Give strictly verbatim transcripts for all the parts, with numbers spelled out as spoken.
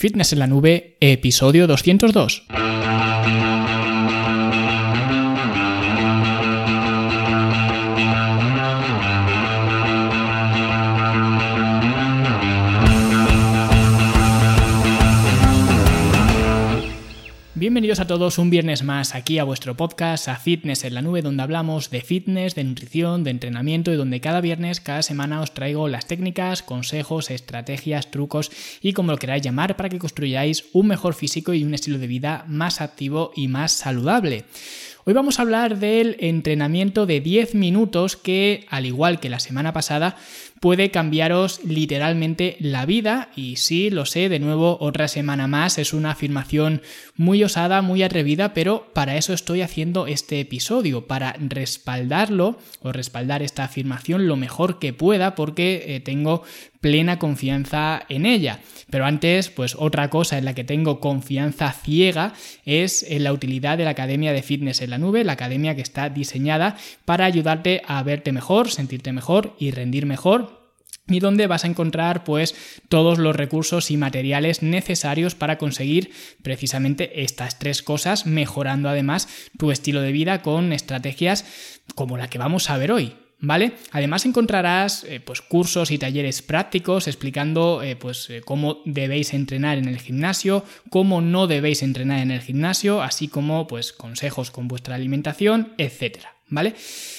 Fitness en la Nube, episodio doscientos dos. Bienvenidos a todos un viernes más aquí a vuestro podcast, a Fitness en la Nube, donde hablamos de fitness, de nutrición, de entrenamiento y donde cada viernes, cada semana os traigo las técnicas, consejos, estrategias, trucos y como lo queráis llamar para que construyáis un mejor físico y un estilo de vida más activo y más saludable. Hoy vamos a hablar del entrenamiento de diez minutos que, al igual que la semana pasada, puede cambiaros literalmente la vida. Y sí, lo sé, de nuevo, otra semana más. Es una afirmación muy osada, muy atrevida, pero para eso estoy haciendo este episodio, para respaldarlo o respaldar esta afirmación lo mejor que pueda, porque eh, tengo plena confianza en ella. Pero antes, pues otra cosa en la que tengo confianza ciega es en la utilidad de la Academia de Fitness en la Nube, la academia que está diseñada para ayudarte a verte mejor, sentirte mejor y rendir mejor, y donde vas a encontrar pues todos los recursos y materiales necesarios para conseguir precisamente estas tres cosas, mejorando además tu estilo de vida con estrategias como la que vamos a ver hoy, ¿vale? Además encontrarás eh, pues, cursos y talleres prácticos explicando eh, pues, eh, cómo debéis entrenar en el gimnasio, cómo no debéis entrenar en el gimnasio, así como pues, consejos con vuestra alimentación, etcétera, ¿vale?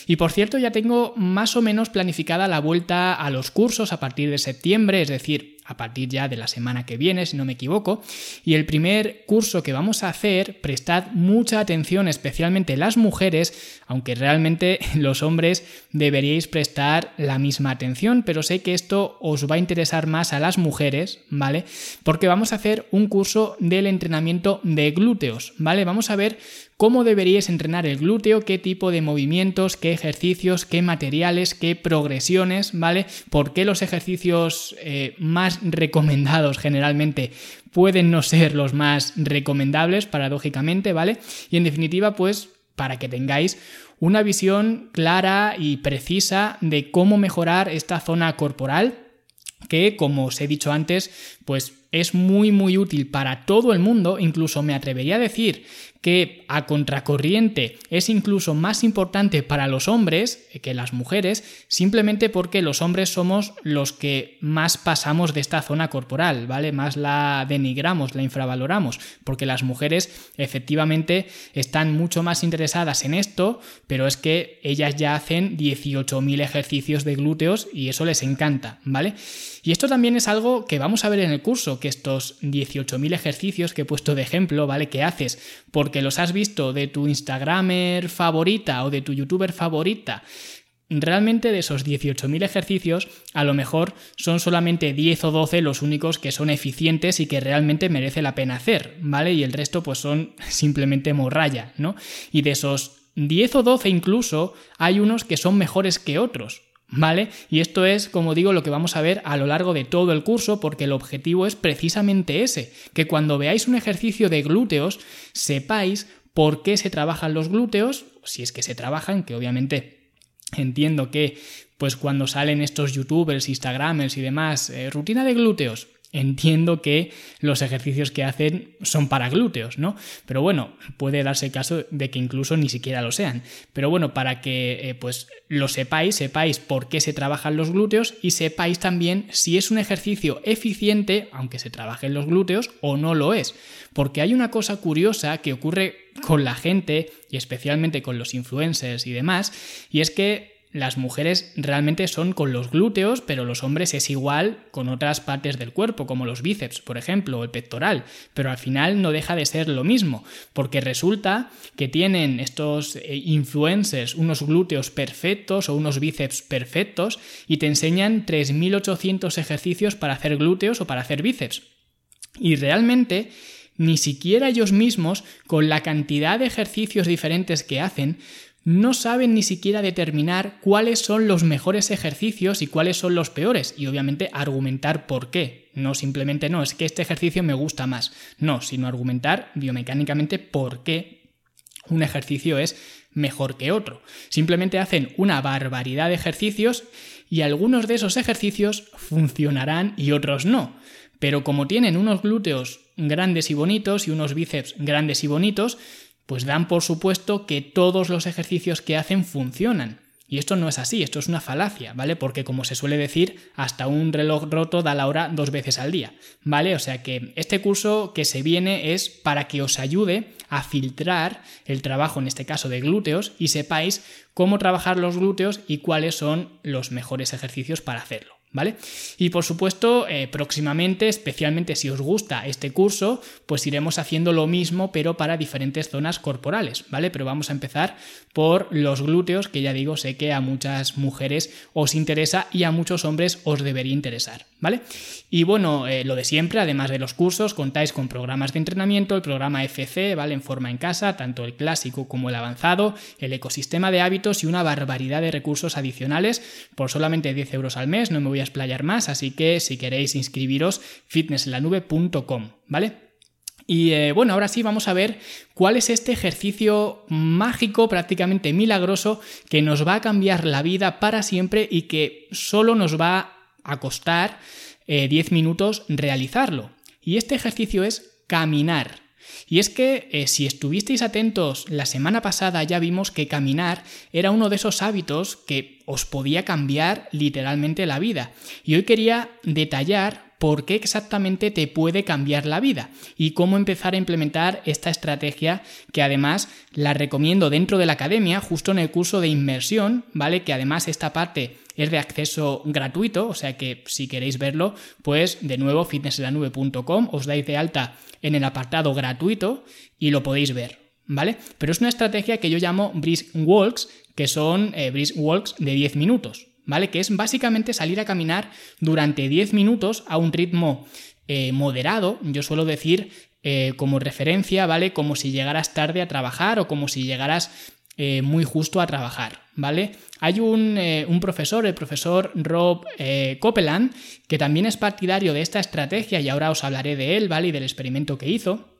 Y por cierto, ya tengo más o menos planificada la vuelta a los cursos a partir de septiembre, es decir, a partir ya de la semana que viene, si no me equivoco. Y el primer curso que vamos a hacer, prestad mucha atención, especialmente las mujeres, aunque realmente los hombres deberíais prestar la misma atención, pero sé que esto os va a interesar más a las mujeres, ¿vale? Porque vamos a hacer un curso del entrenamiento de glúteos, ¿vale? Vamos a ver cómo deberíais entrenar el glúteo, qué tipo de movimientos, qué ejercicios, qué materiales, qué progresiones, ¿vale? Por qué los ejercicios eh, más recomendados generalmente pueden no ser los más recomendables, paradójicamente, ¿vale? Y en definitiva, pues, para que tengáis una visión clara y precisa de cómo mejorar esta zona corporal que, como os he dicho antes, pues es muy muy útil para todo el mundo. Incluso me atrevería a decir que a contracorriente es incluso más importante para los hombres que las mujeres, simplemente porque los hombres somos los que más pasamos de esta zona corporal, ¿vale? Más la denigramos, la infravaloramos, porque las mujeres efectivamente están mucho más interesadas en esto, pero es que ellas ya hacen dieciocho mil ejercicios de glúteos y eso les encanta, ¿vale? Y esto también es algo que vamos a ver en el curso, que estos dieciocho mil ejercicios que he puesto de ejemplo, ¿vale? Que haces por porque los has visto de tu Instagramer favorita o de tu YouTuber favorita. Realmente de esos dieciocho mil ejercicios, a lo mejor son solamente diez o doce los únicos que son eficientes y que realmente merece la pena hacer, ¿vale? Y el resto pues son simplemente morralla, ¿no? Y de esos diez o doce incluso hay unos que son mejores que otros, ¿vale? Y esto es, como digo, lo que vamos a ver a lo largo de todo el curso, porque el objetivo es precisamente ese, que cuando veáis un ejercicio de glúteos sepáis por qué se trabajan los glúteos, si es que se trabajan, que obviamente entiendo que pues cuando salen estos youtubers, instagramers y demás, eh, rutina de glúteos, entiendo que los ejercicios que hacen son para glúteos, ¿no? Pero bueno, puede darse caso de que incluso ni siquiera lo sean. Pero bueno, para que eh, pues lo sepáis, sepáis por qué se trabajan los glúteos y sepáis también si es un ejercicio eficiente, aunque se trabajen los glúteos, o no lo es. Porque hay una cosa curiosa que ocurre con la gente y especialmente con los influencers y demás, y es que las mujeres realmente son con los glúteos, pero los hombres es igual con otras partes del cuerpo, como los bíceps, por ejemplo, o el pectoral, pero al final no deja de ser lo mismo, porque resulta que tienen estos influencers unos glúteos perfectos o unos bíceps perfectos y te enseñan tres mil ochocientos ejercicios para hacer glúteos o para hacer bíceps. Y realmente ni siquiera ellos mismos, con la cantidad de ejercicios diferentes que hacen, no saben ni siquiera determinar cuáles son los mejores ejercicios y cuáles son los peores, y obviamente argumentar por qué. No simplemente no, es que este ejercicio me gusta más. No, sino argumentar biomecánicamente por qué un ejercicio es mejor que otro. Simplemente hacen una barbaridad de ejercicios y algunos de esos ejercicios funcionarán y otros no. Pero como tienen unos glúteos grandes y bonitos y unos bíceps grandes y bonitos, pues dan por supuesto que todos los ejercicios que hacen funcionan. Y esto no es así, esto es una falacia, ¿vale? Porque como se suele decir, hasta un reloj roto da la hora dos veces al día, ¿vale? O sea que este curso que se viene es para que os ayude a filtrar el trabajo, en este caso de glúteos, y sepáis cómo trabajar los glúteos y cuáles son los mejores ejercicios para hacerlo, ¿vale? Y por supuesto, eh, próximamente, especialmente si os gusta este curso, pues iremos haciendo lo mismo pero para diferentes zonas corporales, ¿vale? Pero vamos a empezar por los glúteos, que ya digo, sé que a muchas mujeres os interesa y a muchos hombres os debería interesar, ¿vale? Y bueno, eh, lo de siempre, además de los cursos, contáis con programas de entrenamiento, el programa F C, ¿vale? En forma en casa, tanto el clásico como el avanzado, el ecosistema de hábitos y una barbaridad de recursos adicionales por solamente diez euros al mes. No me voy a explayar más, así que si queréis inscribiros, fitness en la nube punto com, ¿vale? Y eh, bueno, ahora sí vamos a ver cuál es este ejercicio mágico, prácticamente milagroso, que nos va a cambiar la vida para siempre y que solo nos va a costar eh, diez minutos realizarlo. Y este ejercicio es caminar. Y es que eh, si estuvisteis atentos la semana pasada, ya vimos que caminar era uno de esos hábitos que os podía cambiar literalmente la vida. Y hoy quería detallar por qué exactamente te puede cambiar la vida y cómo empezar a implementar esta estrategia, que además la recomiendo dentro de la academia, justo en el curso de inmersión, ¿vale? Que además esta parte es de acceso gratuito, o sea que si queréis verlo, pues de nuevo fitness en la nube punto com, os dais de alta en el apartado gratuito y lo podéis ver, ¿vale? Pero es una estrategia que yo llamo brisk walks, que son eh, brisk walks de diez minutos, ¿vale? Que es básicamente salir a caminar durante diez minutos a un ritmo eh, moderado. Yo suelo decir eh, como referencia, ¿vale? Como si llegaras tarde a trabajar o como si llegaras eh, muy justo a trabajar, ¿vale? Hay un, eh, un profesor, el profesor Rob eh, Copeland, que también es partidario de esta estrategia y ahora os hablaré de él, ¿vale? Y del experimento que hizo.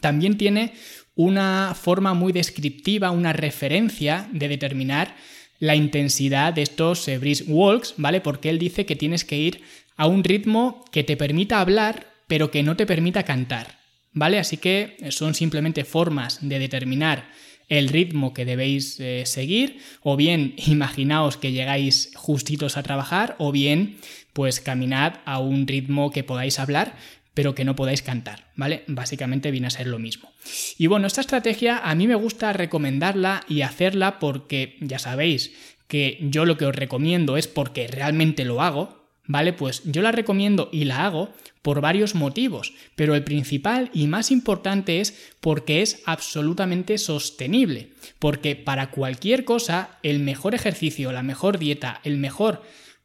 También tiene una forma muy descriptiva, una referencia de determinar la intensidad de estos eh, brisk walks, ¿vale? Porque él dice que tienes que ir a un ritmo que te permita hablar, pero que no te permita cantar, ¿vale? Así que son simplemente formas de determinar el ritmo que debéis eh, seguir, o bien imaginaos que llegáis justitos a trabajar, o bien pues caminad a un ritmo que podáis hablar, pero que no podáis cantar, ¿vale? Básicamente viene a ser lo mismo. Y bueno, esta estrategia a mí me gusta recomendarla y hacerla porque ya sabéis que yo lo que os recomiendo es porque realmente lo hago, ¿vale? Pues yo la recomiendo y la hago por varios motivos, pero el principal y más importante es porque es absolutamente sostenible, porque para cualquier cosa el mejor ejercicio, la mejor dieta, el mejor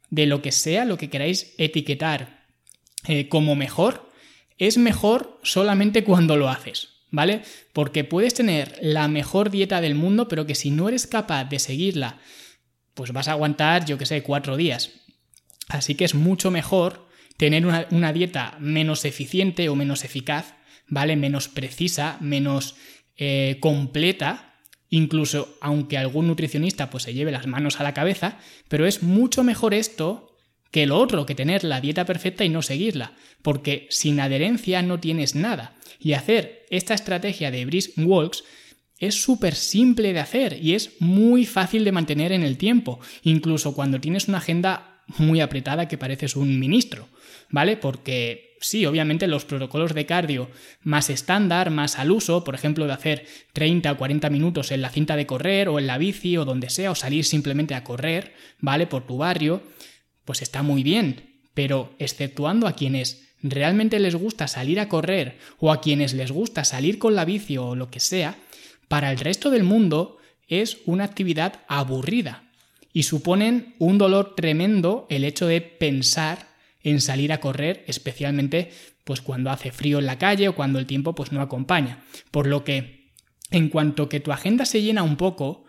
de lo que sea, lo que queráis etiquetar eh, como mejor, es mejor solamente cuando lo haces, ¿vale? Porque puedes tener la mejor dieta del mundo, pero que si no eres capaz de seguirla, pues vas a aguantar, yo que sé, cuatro días. Así que es mucho mejor tener una, una dieta menos eficiente o menos eficaz, ¿vale? Menos precisa, menos eh, completa, incluso aunque algún nutricionista pues se lleve las manos a la cabeza, pero es mucho mejor esto que lo otro, que tener la dieta perfecta y no seguirla, porque sin adherencia no tienes nada. Y hacer esta estrategia de brisk walks es súper simple de hacer y es muy fácil de mantener en el tiempo, incluso cuando tienes una agenda muy apretada que pareces un ministro, ¿vale? Porque sí, obviamente los protocolos de cardio más estándar, más al uso, por ejemplo de hacer treinta o cuarenta minutos en la cinta de correr o en la bici o donde sea, o salir simplemente a correr, ¿vale? Por tu barrio, pues está muy bien, pero exceptuando a quienes realmente les gusta salir a correr o a quienes les gusta salir con la bici o lo que sea, para el resto del mundo es una actividad aburrida y suponen un dolor tremendo el hecho de pensar en salir a correr, especialmente pues cuando hace frío en la calle o cuando el tiempo pues no acompaña. Por lo que, en cuanto que tu agenda se llena un poco,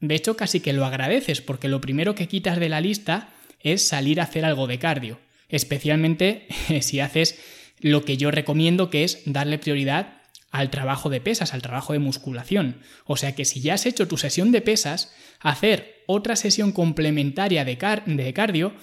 de hecho casi que lo agradeces, porque lo primero que quitas de la lista es salir a hacer algo de cardio, especialmente si haces lo que yo recomiendo, que es darle prioridad al trabajo de pesas, al trabajo de musculación. O sea que si ya has hecho tu sesión de pesas, hacer otra sesión complementaria de, car- de cardio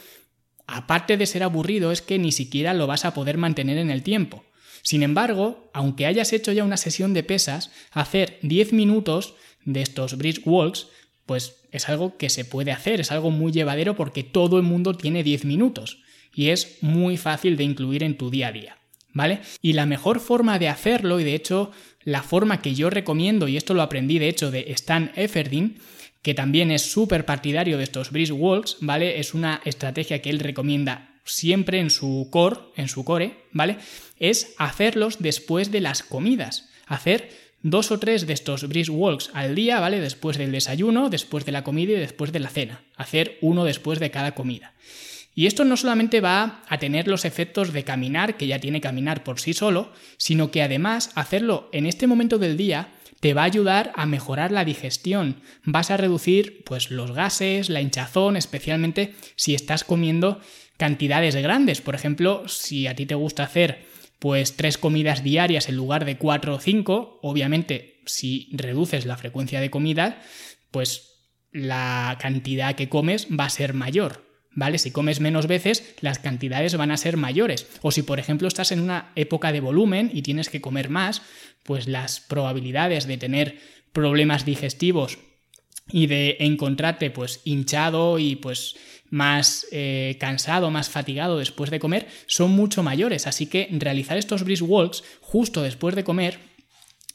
Aparte de ser aburrido, es que ni siquiera lo vas a poder mantener en el tiempo. Sin embargo, aunque hayas hecho ya una sesión de pesas, hacer diez minutos de estos bridge walks, pues es algo que se puede hacer, es algo muy llevadero porque todo el mundo tiene diez minutos y es muy fácil de incluir en tu día a día, ¿vale? Y la mejor forma de hacerlo, y de hecho la forma que yo recomiendo, y esto lo aprendí de hecho de Stan Efferding, que también es súper partidario de estos bridge walks, ¿vale? Es una estrategia que él recomienda siempre en su core, en su core, ¿vale? Es hacerlos después de las comidas. Hacer dos o tres de estos bridge walks al día, ¿vale? Después del desayuno, después de la comida y después de la cena. Hacer uno después de cada comida. Y esto no solamente va a tener los efectos de caminar, que ya tiene caminar por sí solo, sino que además hacerlo en este momento del día te va a ayudar a mejorar la digestión. Vas a reducir pues los gases, la hinchazón, especialmente si estás comiendo cantidades grandes. Por ejemplo, si a ti te gusta hacer pues tres comidas diarias en lugar de cuatro o cinco, obviamente si reduces la frecuencia de comida, pues la cantidad que comes va a ser mayor, ¿vale? Si comes menos veces, las cantidades van a ser mayores. O si, por ejemplo, estás en una época de volumen y tienes que comer más, pues las probabilidades de tener problemas digestivos y de encontrarte pues hinchado y pues más eh, cansado, más fatigado después de comer son mucho mayores. Así que realizar estos brisk walks justo después de comer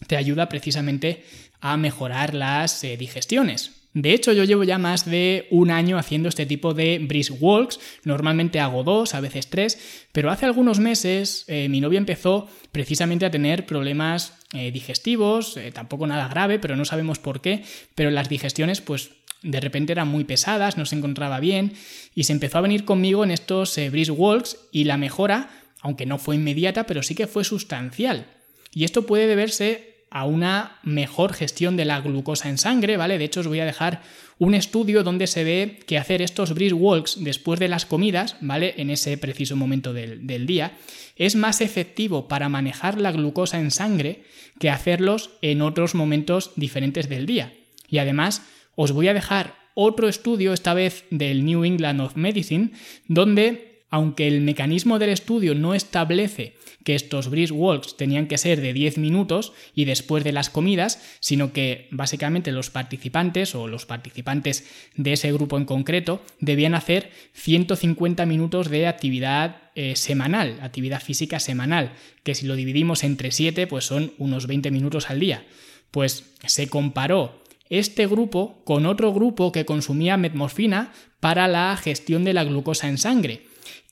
te ayuda precisamente a mejorar las eh, digestiones. De hecho, yo llevo ya más de un año haciendo este tipo de brisk walks. Normalmente hago dos, a veces tres, pero hace algunos meses eh, mi novia empezó precisamente a tener problemas eh, digestivos, eh, tampoco nada grave, pero no sabemos por qué, pero las digestiones pues de repente eran muy pesadas, no se encontraba bien y se empezó a venir conmigo en estos eh, brisk walks y la mejora, aunque no fue inmediata, pero sí que fue sustancial. Y esto puede deberse a una mejor gestión de la glucosa en sangre, ¿vale? De hecho, os voy a dejar un estudio donde se ve que hacer estos brisk walks después de las comidas, ¿vale? En ese preciso momento del, del día, es más efectivo para manejar la glucosa en sangre que hacerlos en otros momentos diferentes del día. Y además, os voy a dejar otro estudio, esta vez del New England of Medicine, donde, aunque el mecanismo del estudio no establece que estos brisk walks tenían que ser de diez minutos y después de las comidas, sino que básicamente los participantes o los participantes de ese grupo en concreto debían hacer ciento cincuenta minutos de actividad eh, semanal, actividad física semanal, que si lo dividimos entre siete, pues son unos veinte minutos al día. Pues se comparó este grupo con otro grupo que consumía metmorfina para la gestión de la glucosa en sangre.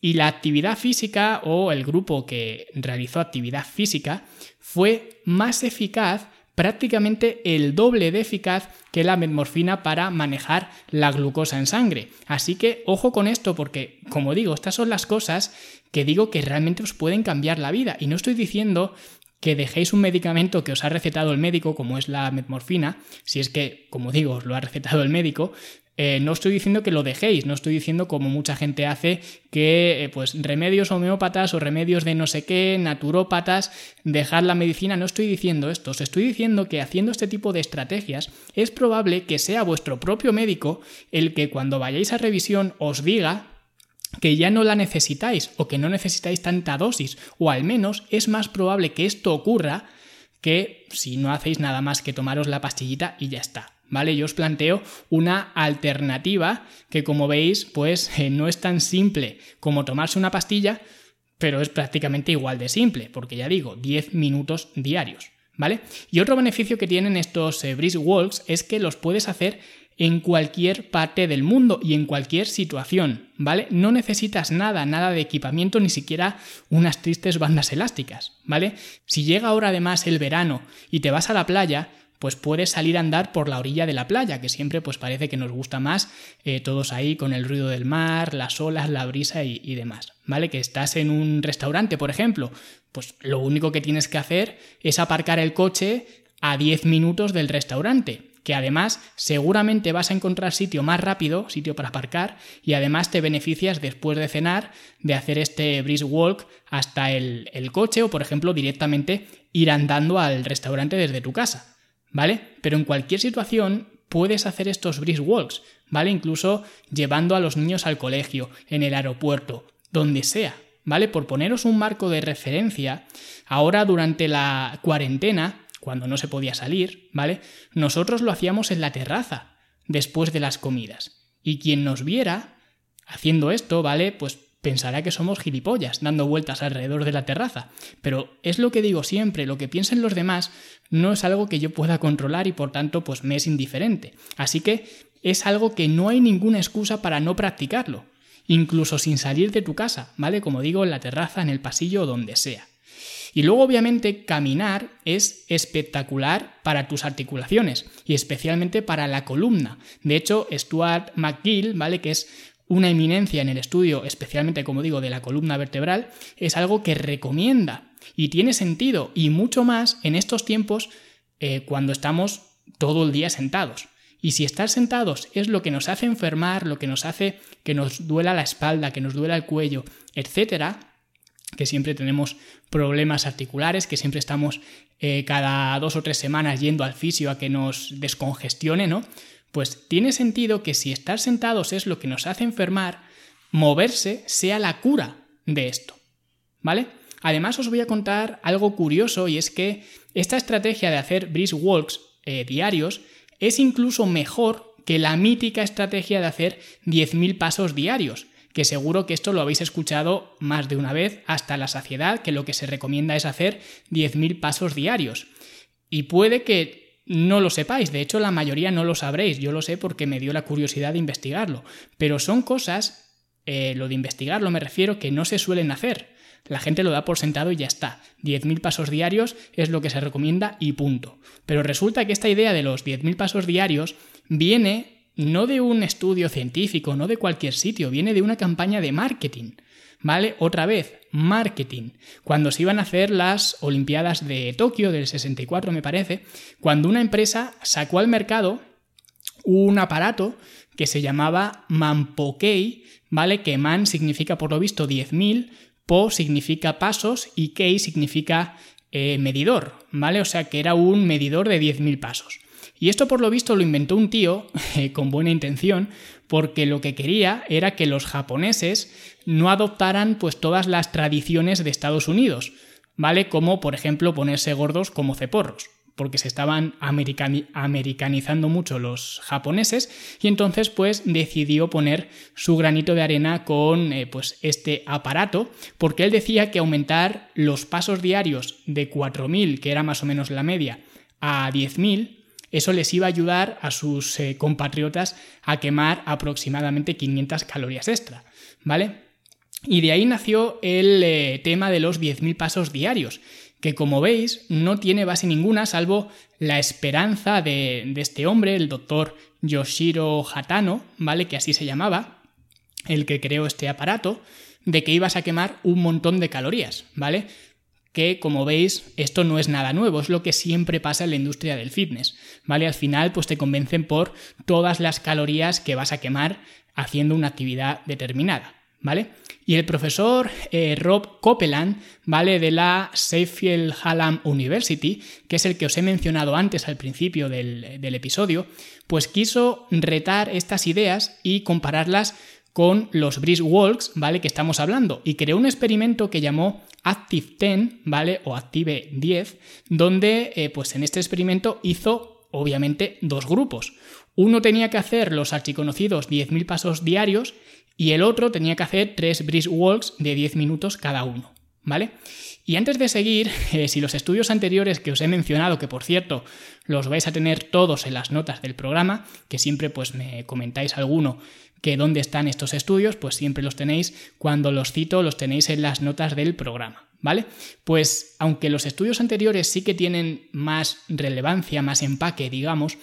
Y la actividad física o el grupo que realizó actividad física fue más eficaz, prácticamente el doble de eficaz que la metmorfina para manejar la glucosa en sangre. Así que ojo con esto porque, como digo, estas son las cosas que digo que realmente os pueden cambiar la vida. Y no estoy diciendo que dejéis un medicamento que os ha recetado el médico, como es la metmorfina, si es que, como digo, os lo ha recetado el médico. Eh, no estoy diciendo que lo dejéis, no estoy diciendo como mucha gente hace que eh, pues remedios homeópatas o remedios de no sé qué, naturópatas, dejar la medicina, no estoy diciendo esto. Os estoy diciendo que haciendo este tipo de estrategias es probable que sea vuestro propio médico el que cuando vayáis a revisión os diga que ya no la necesitáis o que no necesitáis tanta dosis, o al menos es más probable que esto ocurra que si no hacéis nada más que tomaros la pastillita y ya está. ¿Vale? Yo os planteo una alternativa que, como veis, pues eh, no es tan simple como tomarse una pastilla, pero es prácticamente igual de simple, porque ya digo, diez minutos diarios, ¿vale? Y otro beneficio que tienen estos eh, brisk walks es que los puedes hacer en cualquier parte del mundo y en cualquier situación, ¿vale? No necesitas nada, nada de equipamiento, ni siquiera unas tristes bandas elásticas, ¿vale? Si llega ahora además el verano y te vas a la playa, pues puedes salir a andar por la orilla de la playa, que siempre pues parece que nos gusta más, eh, todos ahí con el ruido del mar, las olas, la brisa y, y demás, ¿vale? Que estás en un restaurante, por ejemplo, pues lo único que tienes que hacer es aparcar el coche a diez minutos del restaurante, que además seguramente vas a encontrar sitio más rápido, sitio para aparcar, y además te beneficias después de cenar de hacer este brisk walk hasta el, el coche o, por ejemplo, directamente ir andando al restaurante desde tu casa, ¿vale? Pero en cualquier situación puedes hacer estos brisk walks. ¿vale? Incluso llevando a los niños al colegio, en el aeropuerto, donde sea, ¿vale? Por poneros un marco de referencia, ahora durante la cuarentena, cuando no se podía salir, ¿vale? Nosotros lo hacíamos en la terraza, después de las comidas. Y quien nos viera haciendo esto, ¿vale? Pues pensará que somos gilipollas, dando vueltas alrededor de la terraza. Pero es lo que digo siempre, lo que piensen los demás no es algo que yo pueda controlar y por tanto pues me es indiferente. Así que es algo que no hay ninguna excusa para no practicarlo, incluso sin salir de tu casa, ¿vale? Como digo, en la terraza, en el pasillo o donde sea. Y luego, obviamente, caminar es espectacular para tus articulaciones y especialmente para la columna. De hecho, Stuart McGill, ¿vale? Que es una eminencia en el estudio, especialmente, como digo, de la columna vertebral, es algo que recomienda y tiene sentido y mucho más en estos tiempos eh, cuando estamos todo el día sentados. Y si estar sentados es lo que nos hace enfermar, lo que nos hace que nos duela la espalda, que nos duela el cuello, etcétera, que siempre tenemos problemas articulares, que siempre estamos eh, cada dos o tres semanas yendo al fisio a que nos descongestione, ¿no? Pues tiene sentido que si estar sentados es lo que nos hace enfermar, moverse sea la cura de esto, ¿vale? Además os voy a contar algo curioso y es que esta estrategia de hacer brisk walks eh, diarios es incluso mejor que la mítica estrategia de hacer diez mil pasos diarios, que seguro que esto lo habéis escuchado más de una vez hasta la saciedad, que lo que se recomienda es hacer diez mil pasos diarios. Y puede que no lo sepáis, de hecho la mayoría no lo sabréis, yo lo sé porque me dio la curiosidad de investigarlo, pero son cosas, eh, lo de investigarlo me refiero, que no se suelen hacer. La gente lo da por sentado y ya está. diez mil pasos diarios es lo que se recomienda y punto. Pero resulta que esta idea de los diez mil pasos diarios viene no de un estudio científico, no de cualquier sitio, viene de una campaña de marketing, ¿vale? Otra vez, marketing. Cuando se iban a hacer las Olimpiadas de Tokio, del sesenta y cuatro me parece, cuando una empresa sacó al mercado un aparato que se llamaba Manpokei, ¿vale? Que man significa, por lo visto, diez mil, po significa pasos y kei significa eh, medidor, ¿vale? O sea que era un medidor de diez mil pasos. Y esto por lo visto lo inventó un tío eh, con buena intención porque lo que quería era que los japoneses no adoptaran pues todas las tradiciones de Estados Unidos, ¿vale? Como por ejemplo ponerse gordos como ceporros, porque se estaban americani- americanizando mucho los japoneses y entonces pues decidió poner su granito de arena con eh, pues este aparato porque él decía que aumentar los pasos diarios de cuatro mil, que era más o menos la media, a diez mil, eso les iba a ayudar a sus eh, compatriotas a quemar aproximadamente quinientas calorías extra, ¿vale? Y de ahí nació el eh, tema de los diez mil pasos diarios, que como veis no tiene base ninguna salvo la esperanza de, de este hombre, el doctor Yoshiro Hatano, ¿vale? Que así se llamaba, el que creó este aparato, de que ibas a quemar un montón de calorías, ¿vale? Que, como veis, esto no es nada nuevo, es lo que siempre pasa en la industria del fitness, ¿vale? Al final, pues te convencen por todas las calorías que vas a quemar haciendo una actividad determinada, ¿vale? Y el profesor eh, Rob Copeland, ¿vale? De la Sheffield Hallam University, que es el que os he mencionado antes al principio del, del episodio, pues quiso retar estas ideas y compararlas con los brisk walks, ¿vale? Que estamos hablando, y creó un experimento que llamó Active diez, ¿vale? O Active diez, donde eh, pues en este experimento hizo, obviamente, dos grupos. Uno tenía que hacer los archiconocidos diez mil pasos diarios y el otro tenía que hacer tres brisk walks de diez minutos cada uno, ¿vale? Y antes de seguir, eh, si los estudios anteriores que os he mencionado, que por cierto los vais a tener todos en las notas del programa, que siempre pues me comentáis alguno, que dónde están estos estudios, pues siempre los tenéis, cuando los cito, los tenéis en las notas del programa, ¿vale? Pues aunque los estudios anteriores sí que tienen más relevancia, más empaque, digamos,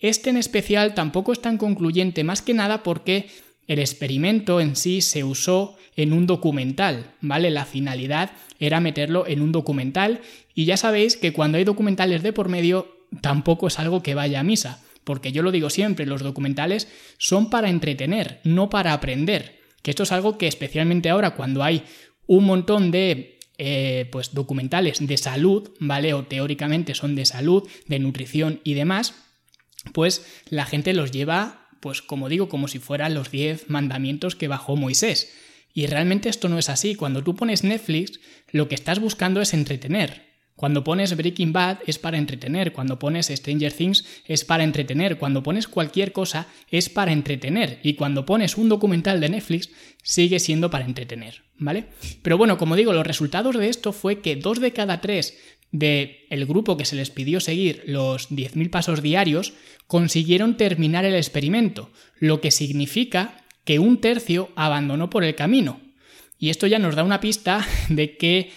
este en especial tampoco es tan concluyente, más que nada porque el experimento en sí se usó en un documental, ¿vale? La finalidad era meterlo en un documental y ya sabéis que cuando hay documentales de por medio tampoco es algo que vaya a misa. Porque yo lo digo siempre, los documentales son para entretener, no para aprender. Que esto es algo que especialmente ahora cuando hay un montón de eh, pues documentales de salud, ¿vale? O teóricamente son de salud, de nutrición y demás, pues la gente los lleva pues como digo, como si fueran los diez mandamientos que bajó Moisés. Y realmente esto no es así. Cuando tú pones Netflix, lo que estás buscando es entretener. Cuando pones Breaking Bad es para entretener, cuando pones Stranger Things es para entretener, cuando pones cualquier cosa es para entretener, y cuando pones un documental de Netflix sigue siendo para entretener, ¿vale? Pero bueno, como digo, los resultados de esto fue que dos de cada tres del grupo que se les pidió seguir los diez mil pasos diarios consiguieron terminar el experimento, lo que significa que un tercio abandonó por el camino. Y esto ya nos da una pista de que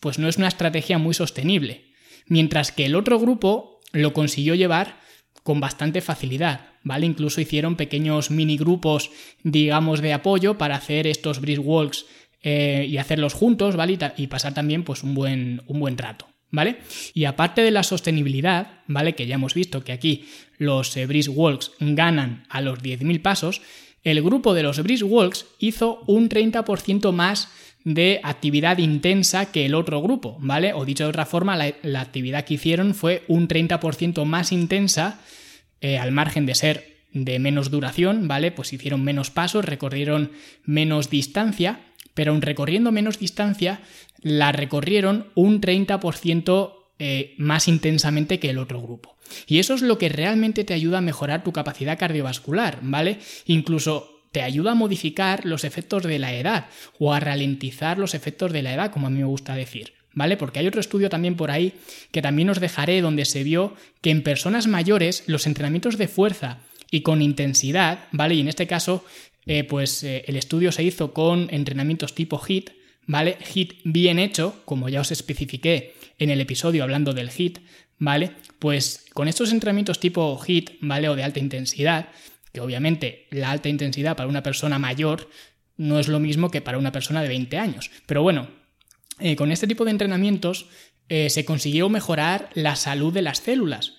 pues no es una estrategia muy sostenible, mientras que el otro grupo lo consiguió llevar con bastante facilidad, ¿vale? Incluso hicieron pequeños mini grupos, digamos, de apoyo para hacer estos brisk walks eh, y hacerlos juntos, ¿vale? Y, ta- y pasar también pues un buen, un buen rato, ¿vale? Y aparte de la sostenibilidad, ¿vale? Que ya hemos visto que aquí los eh, brisk walks ganan a los diez mil pasos, el grupo de los brisk walks hizo un treinta por ciento más de actividad intensa que el otro grupo, ¿vale? O dicho de otra forma, la, la actividad que hicieron fue un treinta por ciento más intensa, eh, al margen de ser de menos duración, ¿vale? Pues hicieron menos pasos, recorrieron menos distancia, pero aun recorriendo menos distancia, la recorrieron un treinta por ciento eh, más intensamente que el otro grupo. Y eso es lo que realmente te ayuda a mejorar tu capacidad cardiovascular, ¿vale? Incluso te ayuda a modificar los efectos de la edad o a ralentizar los efectos de la edad, como a mí me gusta decir, ¿vale? Porque hay otro estudio también por ahí que también os dejaré, donde se vio que en personas mayores los entrenamientos de fuerza y con intensidad, ¿vale? Y en este caso, eh, pues eh, el estudio se hizo con entrenamientos tipo H I I T, ¿vale? H I I T bien hecho, como ya os especifiqué en el episodio hablando del H I I T, ¿vale? Pues con estos entrenamientos tipo H I I T, ¿vale? O de alta intensidad, que obviamente la alta intensidad para una persona mayor no es lo mismo que para una persona de veinte años. Pero bueno, eh, con este tipo de entrenamientos eh, se consiguió mejorar la salud de las células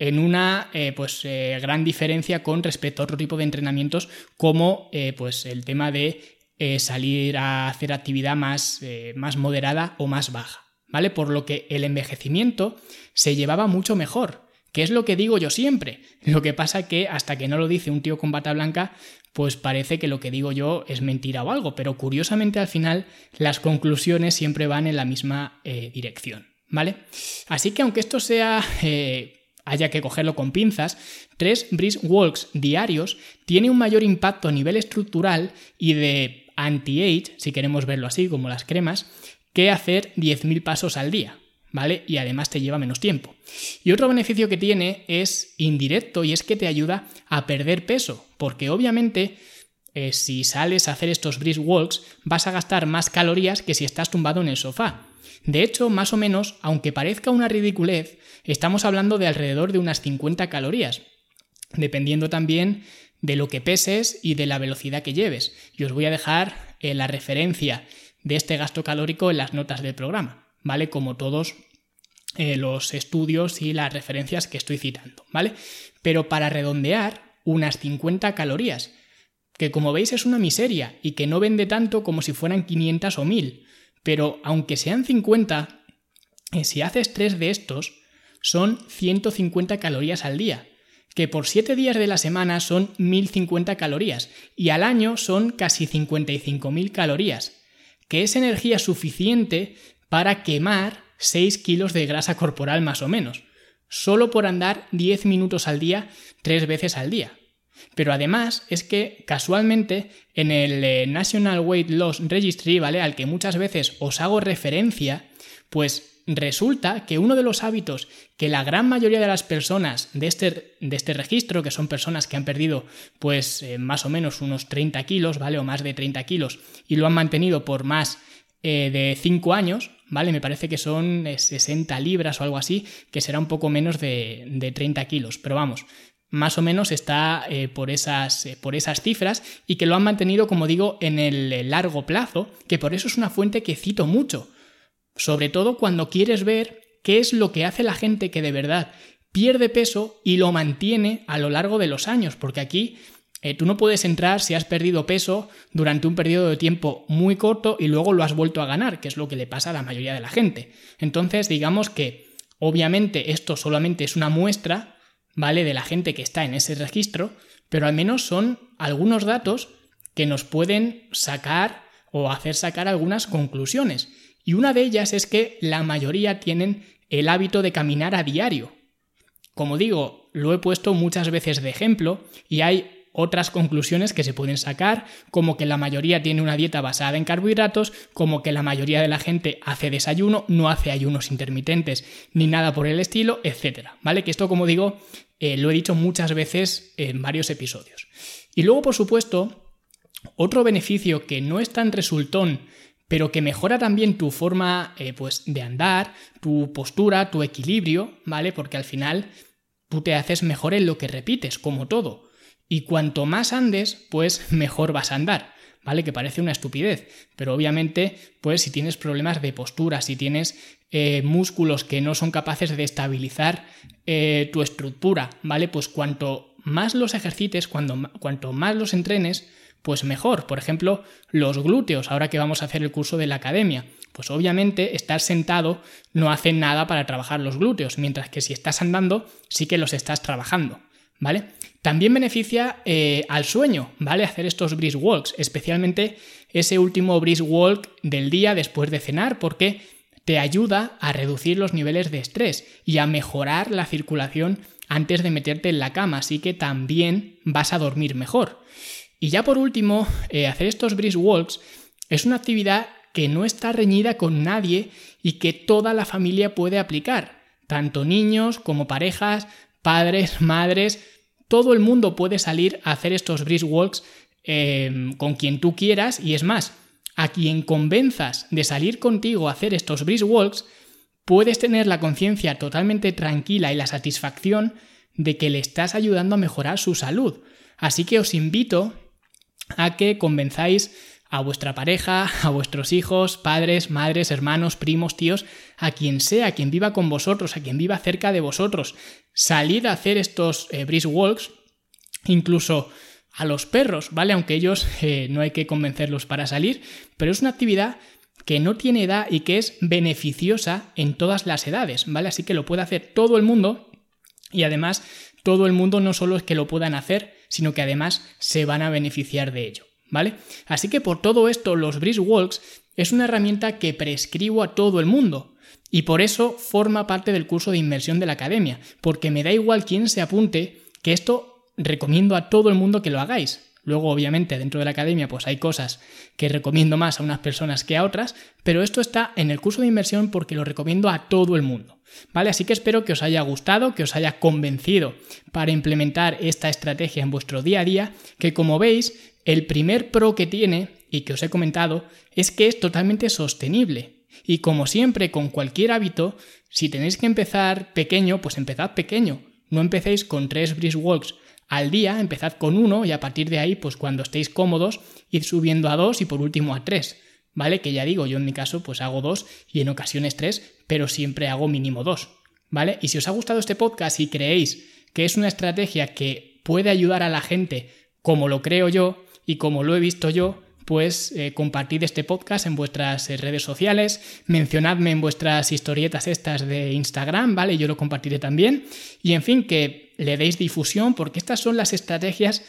en una eh, pues, eh, gran diferencia con respecto a otro tipo de entrenamientos como eh, pues el tema de eh, salir a hacer actividad más, eh, más moderada o más baja, ¿vale? Por lo que el envejecimiento se llevaba mucho mejor, que es lo que digo yo siempre. Lo que pasa que hasta que no lo dice un tío con bata blanca, pues parece que lo que digo yo es mentira o algo, pero curiosamente al final las conclusiones siempre van en la misma eh, dirección, ¿vale? Así que aunque esto sea, eh, haya que cogerlo con pinzas, tres brisk walks diarios tiene un mayor impacto a nivel estructural y de anti-age, si queremos verlo así, como las cremas, que hacer diez mil pasos al día, ¿vale? Y además te lleva menos tiempo. Y otro beneficio que tiene es indirecto, y es que te ayuda a perder peso, porque obviamente eh, si sales a hacer estos brisk walks vas a gastar más calorías que si estás tumbado en el sofá. De hecho, más o menos, aunque parezca una ridiculez, estamos hablando de alrededor de unas cincuenta calorías, dependiendo también de lo que peses y de la velocidad que lleves. Y os voy a dejar eh, la referencia de este gasto calórico en las notas del programa, ¿vale? Como todos eh, los estudios y las referencias que estoy citando, ¿vale? Pero para redondear, unas cincuenta calorías, que como veis es una miseria y que no vende tanto como si fueran quinientas o mil, pero aunque sean cincuenta, eh, si haces tres de estos, son ciento cincuenta calorías al día, que por siete días de la semana son mil cincuenta calorías y al año son casi cincuenta y cinco mil calorías, que es energía suficiente para quemar seis kilos de grasa corporal más o menos, solo por andar diez minutos al día, tres veces al día. Pero además es que casualmente en el National Weight Loss Registry, ¿vale?, al que muchas veces os hago referencia, pues resulta que uno de los hábitos que la gran mayoría de las personas de este, de este registro, que son personas que han perdido pues eh, más o menos unos treinta kilos, ¿vale?, o más de treinta kilos, y lo han mantenido por más eh, de cinco años, ¿vale? Me parece que son sesenta libras o algo así, que será un poco menos de, de treinta kilos, pero vamos, más o menos está eh, por, esas, eh, por esas cifras, y que lo han mantenido, como digo, en el largo plazo, que por eso es una fuente que cito mucho, sobre todo cuando quieres ver qué es lo que hace la gente que de verdad pierde peso y lo mantiene a lo largo de los años, porque aquí Eh, tú no puedes entrar si has perdido peso durante un periodo de tiempo muy corto y luego lo has vuelto a ganar, que es lo que le pasa a la mayoría de la gente. Entonces, digamos que, obviamente, esto solamente es una muestra ¿vale? De la gente que está en ese registro, pero al menos son algunos datos que nos pueden sacar o hacer sacar algunas conclusiones. Y una de ellas es que la mayoría tienen el hábito de caminar a diario. Como digo, lo he puesto muchas veces de ejemplo y hay otras conclusiones que se pueden sacar, como que la mayoría tiene una dieta basada en carbohidratos, como que la mayoría de la gente hace desayuno, no hace ayunos intermitentes ni nada por el estilo, etcétera, ¿vale? Que esto, como digo, eh, lo he dicho muchas veces en varios episodios. Y luego, por supuesto, otro beneficio que no es tan resultón, pero que mejora también tu forma eh, pues, de andar, tu postura, tu equilibrio, ¿vale? Porque al final tú te haces mejor en lo que repites, como todo. Y cuanto más andes, pues mejor vas a andar, ¿vale? Que parece una estupidez, pero obviamente, pues si tienes problemas de postura, si tienes eh, músculos que no son capaces de estabilizar eh, tu estructura, ¿vale? Pues cuanto más los ejercites, cuando, cuanto más los entrenes, pues mejor. Por ejemplo, los glúteos, ahora que vamos a hacer el curso de la academia, pues obviamente estar sentado no hace nada para trabajar los glúteos, mientras que si estás andando, sí que los estás trabajando, ¿vale? También beneficia eh, al sueño, ¿vale? Hacer estos brisk walks, especialmente ese último brisk walk del día después de cenar, porque te ayuda a reducir los niveles de estrés y a mejorar la circulación antes de meterte en la cama, así que también vas a dormir mejor. Y ya por último, eh, hacer estos brisk walks es una actividad que no está reñida con nadie y que toda la familia puede aplicar, tanto niños como parejas, padres, madres, todo el mundo puede salir a hacer estos brisk walks eh, con quien tú quieras, y es más, a quien convenzas de salir contigo a hacer estos brisk walks, puedes tener la conciencia totalmente tranquila y la satisfacción de que le estás ayudando a mejorar su salud. Así que os invito a que convenzáis a vuestra pareja, a vuestros hijos, padres, madres, hermanos, primos, tíos, a quien sea, a quien viva con vosotros, a quien viva cerca de vosotros. Salid a hacer estos eh, brisk walks, incluso a los perros, ¿vale? Aunque ellos eh, no hay que convencerlos para salir, pero es una actividad que no tiene edad y que es beneficiosa en todas las edades, ¿vale? Así que lo puede hacer todo el mundo y además todo el mundo no solo es que lo puedan hacer, sino que además se van a beneficiar de ello, ¿vale? Así que por todo esto los brisk walks es una herramienta que prescribo a todo el mundo. Y por eso forma parte del curso de inmersión de la academia, porque me da igual quién se apunte, que esto recomiendo a todo el mundo que lo hagáis. Luego, obviamente, dentro de la academia pues hay cosas que recomiendo más a unas personas que a otras, pero esto está en el curso de inmersión porque lo recomiendo a todo el mundo, ¿vale? Así que espero que os haya gustado, que os haya convencido para implementar esta estrategia en vuestro día a día, que como veis, el primer pro que tiene, y que os he comentado, es que es totalmente sostenible. Y como siempre, con cualquier hábito, si tenéis que empezar pequeño, pues empezad pequeño. No empecéis con tres brisk walks al día, empezad con uno y a partir de ahí, pues cuando estéis cómodos, id subiendo a dos y por último a tres, ¿vale? Que ya digo, yo en mi caso pues hago dos y en ocasiones tres, pero siempre hago mínimo dos, ¿vale? Y si os ha gustado este podcast y creéis que es una estrategia que puede ayudar a la gente como lo creo yo y como lo he visto yo, pues eh, compartid este podcast en vuestras eh, redes sociales, mencionadme en vuestras historietas estas de Instagram, ¿vale? Yo lo compartiré también. Y en fin, que le deis difusión porque estas son las estrategias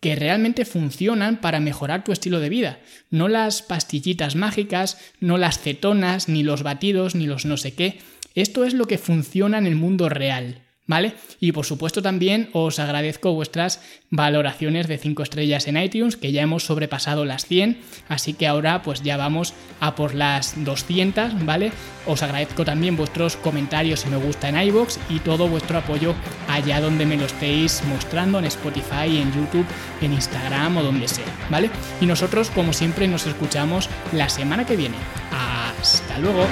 que realmente funcionan para mejorar tu estilo de vida. No las pastillitas mágicas, no las cetonas, ni los batidos, ni los no sé qué. Esto es lo que funciona en el mundo real, ¿vale? Y por supuesto también os agradezco vuestras valoraciones de cinco estrellas en iTunes, que ya hemos sobrepasado las cien, así que ahora pues ya vamos a por las doscientas, ¿vale? Os agradezco también vuestros comentarios y me gusta en iVoox y todo vuestro apoyo allá donde me lo estéis mostrando, en Spotify, en YouTube, en Instagram o donde sea, ¿vale? Y nosotros, como siempre, nos escuchamos la semana que viene. ¡Hasta luego!